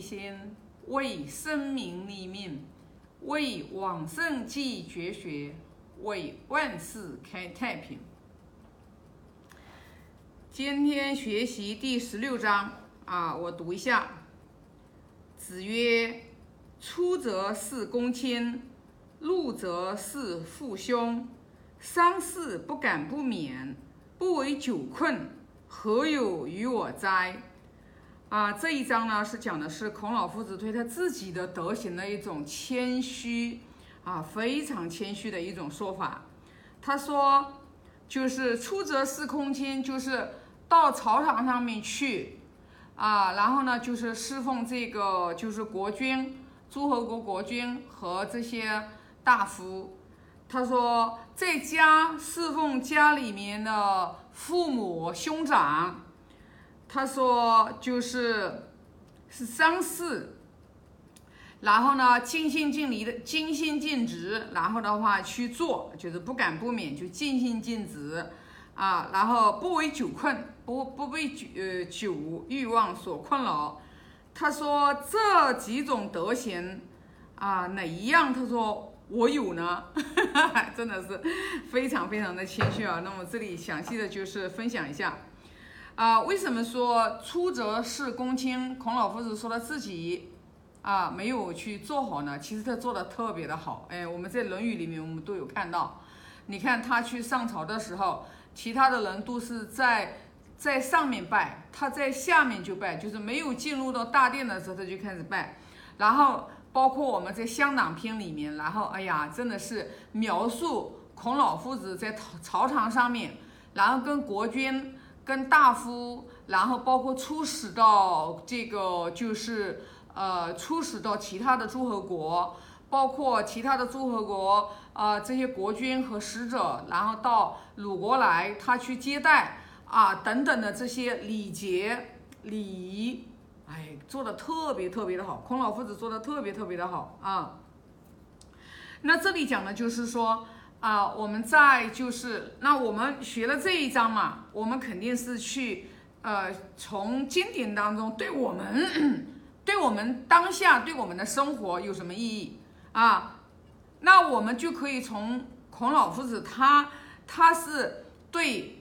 一心，为生民立命，为往圣继绝学，为万世开太平。今天学习第16章啊，我读一下。子曰：出则事公亲，入则事父兄。丧事不敢不免，不为久困，何有于我哉？啊，这一章呢是讲的是孔老夫子对他自己的德行的一种谦虚啊，非常谦虚的一种说法。他说，就是出则事公亲，就是到朝堂上面去啊，然后呢就是侍奉这个就是国君，诸侯国国君和这些大夫。他说，在家侍奉家里面的父母兄长。他说就是丧事，然后呢尽心尽职，然后的话去做，就是不敢不免，就尽心尽职啊，然后不为久困，不被久欲望所困扰。他说这几种德行啊，哪一样他说我有呢？真的是非常非常的谦虚啊。那么这里详细的就是分享一下。啊，为什么说出则事公亲？孔老夫子说他自己啊没有去做好呢？其实他做的特别的好。哎，我们在《论语》里面我们都有看到，你看他去上朝的时候，其他的人都是在上面拜，他在下面就拜，就是没有进入到大殿的时候他就开始拜。然后包括我们在《乡党篇》里面，然后哎呀，真的是描述孔老夫子在朝堂上面，然后跟国君，跟大夫，然后包括出使到这个就是出使到其他的诸侯国，包括其他的诸侯国这些国君和使者，然后到鲁国来，他去接待啊等等的这些礼节礼仪，哎，做的特别特别的好，孔老夫子做的特别特别的好啊。那这里讲的就是说。啊，我们那我们学了这一章嘛，我们肯定是去从经典当中对我们当下对我们的生活有什么意义啊？那我们就可以从孔老夫子他是对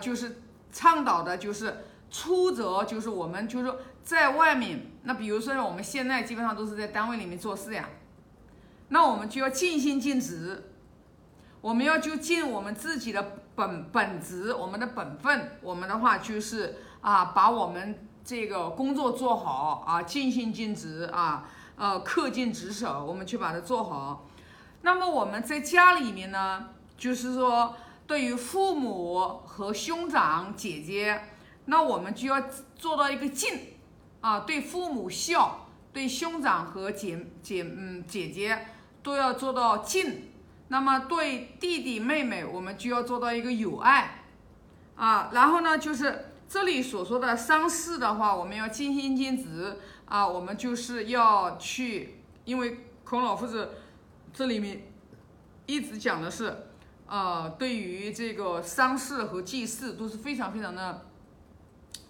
就是倡导的就是出则，就是我们就是在外面，那比如说我们现在基本上都是在单位里面做事呀，那我们就要尽心尽职，我们要就尽我们自己的本职，我们的本分，我们的话就是啊，把我们这个工作做好啊，尽心尽职啊，恪尽职守，我们去把它做好。那么我们在家里面呢，就是说对于父母和兄长姐姐，那我们就要做到一个尽啊，对父母孝，对兄长和姐姐都要做到敬，那么对弟弟妹妹我们就要做到一个友爱啊。然后呢就是这里所说的丧事的话，我们要尽心尽职啊，我们就是要去，因为孔老夫子这里面一直讲的是对于这个丧事和祭祀都是非常非常的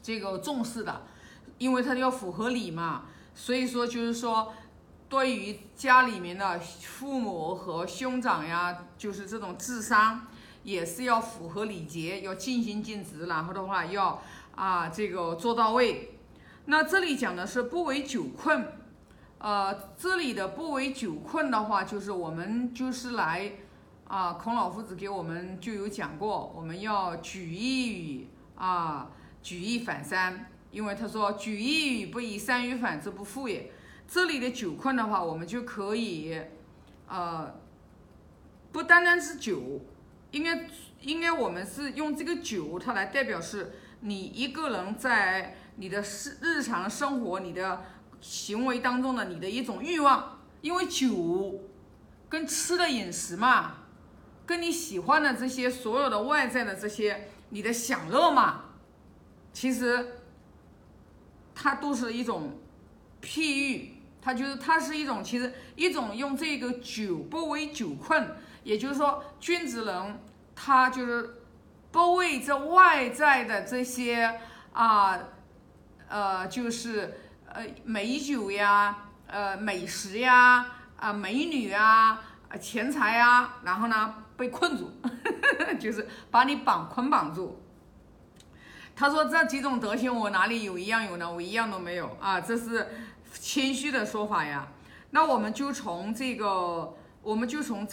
这个重视的，因为它要符合礼嘛，所以说就是说对于家里面的父母和兄长呀，就是这种治丧也是要符合礼节，要尽心尽职，然后的话要啊这个做到位。那这里讲的是不为久困，这里的不为久困的话，就是我们就是来啊，孔老夫子给我们就有讲过，我们要举一反三，因为他说举一隅不以三隅反之不复也。这里的久困的话，我们就可以不单单是久，应该我们是用这个久它来代表是你一个人在你的日常生活你的行为当中的你的一种欲望，因为久跟吃的饮食嘛，跟你喜欢的这些所有的外在的这些你的享乐嘛，其实它都是一种譬喻，它是一种，其实一种用这个久不为久困，也就是说君子人他就是不为这外在的这些就是美酒呀，美食呀，啊、美女呀，钱财呀，然后呢被困住，就是把你捆绑住。他说这几种德行我哪里有一样有呢？我一样都没有啊，这是谦虚的说法呀。那我们就从这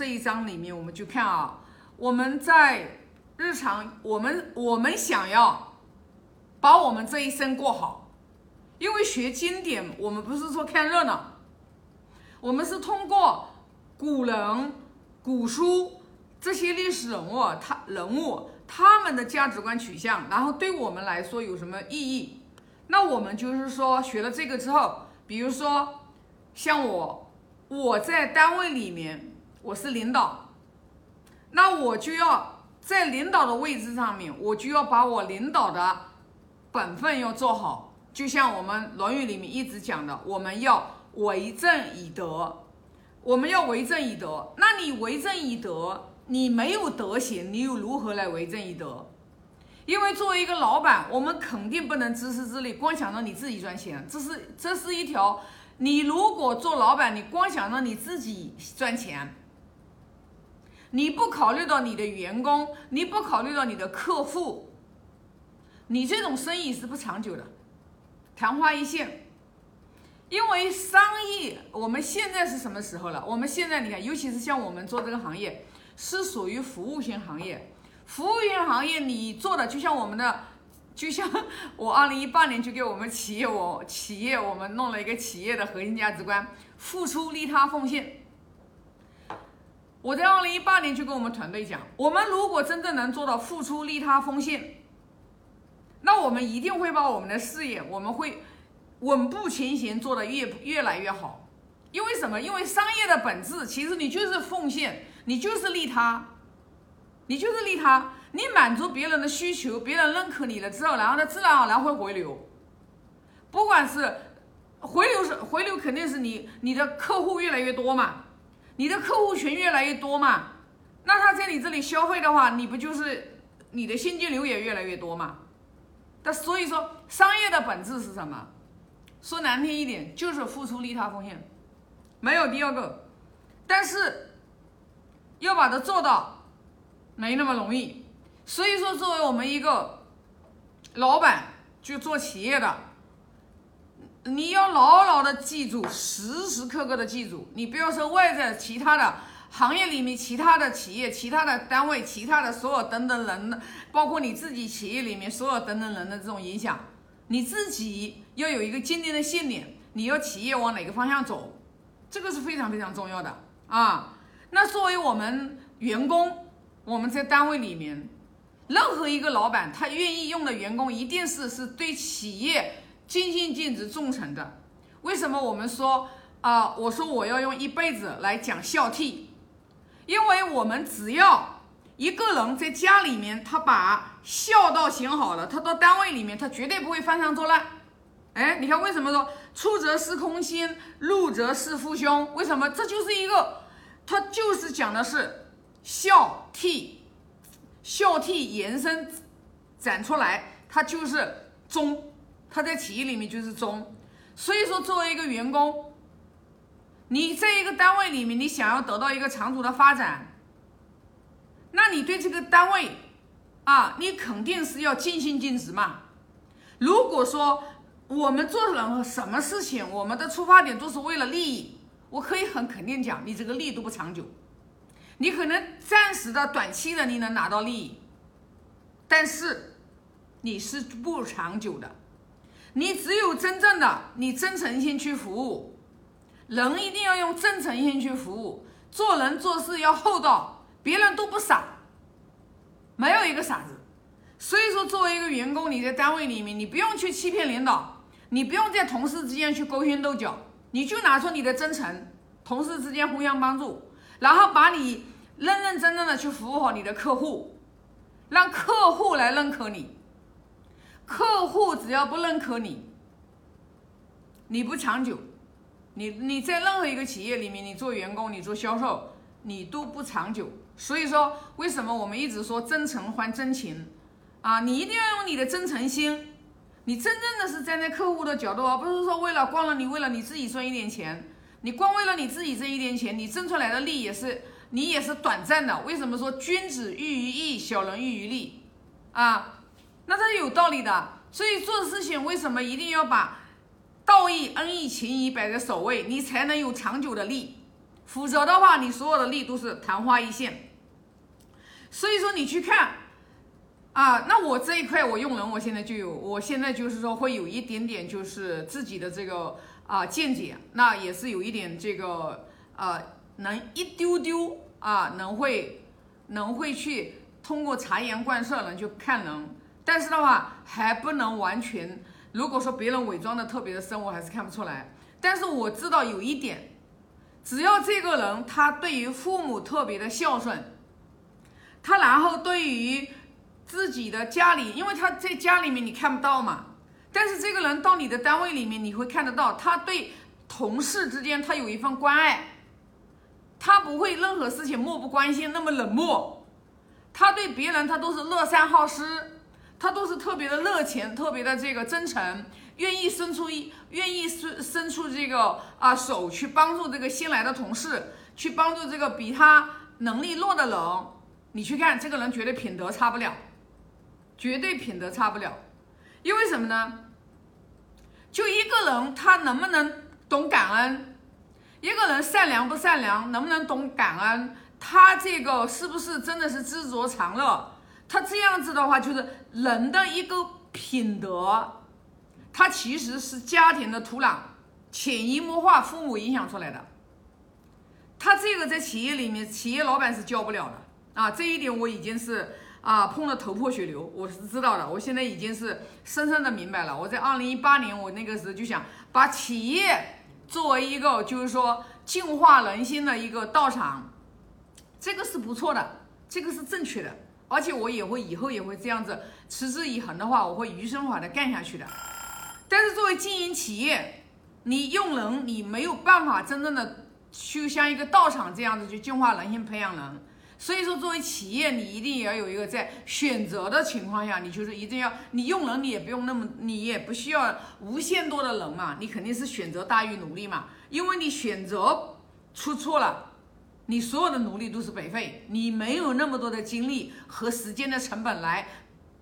一章里面，我们就看啊，我们在日常，我们想要把我们这一生过好，因为学经典，我们不是说看热闹，我们是通过古人、古书这些历史人物。他们的价值观取向，然后对我们来说有什么意义？那我们就是说学了这个之后，比如说像我在单位里面我是领导，那我就要在领导的位置上面，我就要把我领导的本分要做好。就像我们《论语》里面一直讲的，我们要为政以德，我们要为政以德。那你为政以德，你没有德行，你又如何来为政以德？因为作为一个老板，我们肯定不能自私自利，光想着你自己赚钱。这是一条，你如果做老板，你光想着你自己赚钱，你不考虑到你的员工，你不考虑到你的客户，你这种生意是不长久的，昙花一现。因为商业，我们现在是什么时候了？我们现在你看，尤其是像我们做这个行业，是属于服务型行业。服务型行业你做的，就像我2018年就给我们弄了一个企业的核心价值观：付出、利他、奉献。我在2018年就跟我们团队讲，我们如果真正能做到付出、利他、奉献，那我们一定会把我们的事业，我们会稳步前行，做得越来越好。因为什么？因为商业的本质，其实你就是奉献，你就是利他，你满足别人的需求，别人认可你了之后，然后呢，自然而然会回流。不管是回流，肯定是你的客户越来越多嘛，你的客户群越来越多嘛，那他在你这里消费的话，你不就是你的现金流也越来越多嘛？但所以说，商业的本质是什么？说难听一点，就是付出、利他、奉献，没有第二个。但是要把它做到没那么容易，所以说作为我们一个老板，就做企业的，你要牢牢的记住，时时刻刻的记住。你不要说外在其他的行业里面，其他的企业、其他的单位、其他的所有等等人的，包括你自己企业里面所有等等人的这种影响，你自己要有一个坚定的信念，你要企业往哪个方向走，这个是非常非常重要的啊。那作为我们员工，我们在单位里面，任何一个老板他愿意用的员工，一定是对企业尽心尽职、忠诚的。为什么我们说我说我要用一辈子来讲孝悌？因为我们只要一个人在家里面，他把孝道行好了，他到单位里面，他绝对不会翻墙作乱。哎，你看为什么说出则是空心，入则是父兄？为什么？这就是一个。他就是讲的是孝悌延伸展出来，他就是忠，他在企业里面就是忠。所以说作为一个员工，你在一个单位里面，你想要得到一个长足的发展，那你对这个单位你肯定是要尽心尽职嘛。如果说我们做了什么事情，我们的出发点都是为了利益，我可以很肯定讲，你这个利益都不长久，你可能暂时的、短期的你能拿到利益，但是你是不长久的。你只有真正的你真诚心去服务，人一定要用真诚心去服务，做人做事要厚道，别人都不傻，没有一个傻子。所以说，作为一个员工，你在单位里面，你不用去欺骗领导，你不用在同事之间去勾心斗角。你就拿出你的真诚，同事之间互相帮助，然后把你认认真真的去服务好你的客户，让客户来认可你。客户只要不认可你，你不长久。你在任何一个企业里面，你做员工，你做销售，你都不长久。所以说，为什么我们一直说真诚还真情啊？你一定要用你的真诚心，你真正的是站在客户的角度啊，不是说为了你自己赚一点钱，你光为了你自己这一点钱，你挣出来的利也是短暂的。为什么说君子喻于义，小人喻于利啊？那这有道理的。所以做事情为什么一定要把道义、恩义、情义摆在首位，你才能有长久的利，否则的话，你所有的利都是昙花一现。所以说你去看啊，那我这一块我用人，我现在就是说会有一点点就是自己的这个见解，那也是有一点这个能一丢丢啊，能会去通过察言观色能去看人，但是的话还不能完全。如果说别人伪装的特别的深，我还是看不出来。但是我知道有一点，只要这个人他对于父母特别的孝顺，他然后对于自己的家里，因为他在家里面你看不到嘛，但是这个人到你的单位里面你会看得到，他对同事之间他有一份关爱，他不会任何事情漠不关心那么冷漠，他对别人他都是乐善好施，他都是特别的热情，特别的这个真诚，愿意伸出这个手去帮助这个新来的同事，去帮助这个比他能力弱的人。你去看这个人绝对品德差不了，绝对品德差不了。因为什么呢？就一个人他能不能懂感恩，一个人善良不善良，能不能懂感恩，他这个是不是真的是知足常乐，他这样子的话，就是人的一个品德，它其实是家庭的土壤，潜移默化父母影响出来的。他这个在企业里面，企业老板是教不了的啊，这一点我已经是碰得头破血流，我是知道的，我现在已经是深深的明白了。我在2018年，我那个时候就想把企业作为一个就是说净化人心的一个道场，这个是不错的，这个是正确的。而且我以后也会这样子持之以恒的话，我会余生把它干下去的。但是作为经营企业，你用人你没有办法真正的去像一个道场这样子去净化人性、培养人。所以说，作为企业，你一定也要有一个在选择的情况下，你就是一定要你用人，你也不需要无限多的人嘛，你肯定是选择大于努力嘛，因为你选择出错了。你所有的努力都是白费，你没有那么多的精力和时间的成本来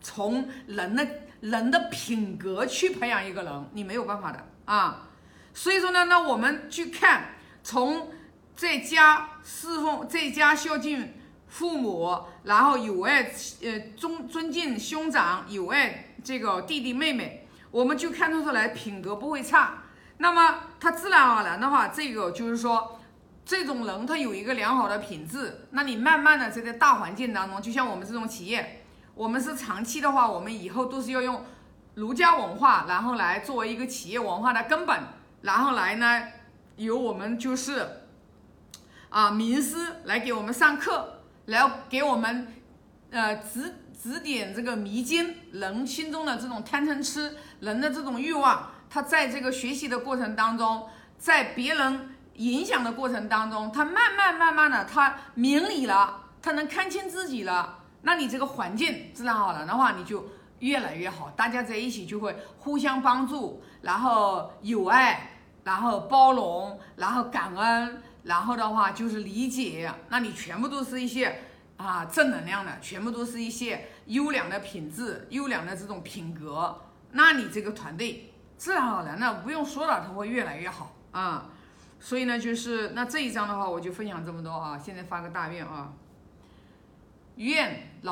从人的品格去培养一个人，你没有办法的啊。所以说呢，那我们去看从在家侍奉、在家孝敬父母，然后友爱尊敬兄长，友爱这个弟弟妹妹，我们就看出来品格不会差。那么他自然而然的话，这个就是说。这种人他有一个良好的品质，那你慢慢的在大环境当中，就像我们这种企业，我们是长期的话，我们以后都是要用儒家文化，然后来作为一个企业文化的根本，然后来呢由我们就是名师来给我们上课，来给我们指点这个迷津，人心中的这种贪嗔痴，人的这种欲望，他在这个学习的过程当中，在别人影响的过程当中，他慢慢的他明理了，他能看清自己了，那你这个环境自然好了的话，你就越来越好，大家在一起就会互相帮助，然后友爱，然后包容，然后感恩，然后的话就是理解，那你全部都是一些正能量的，全部都是一些优良的品质，优良的这种品格，那你这个团队自然好了，那不用说了，他会越来越好啊。所以呢，就是那这一章的话，我就分享这么多啊。现在发个大愿啊，愿老。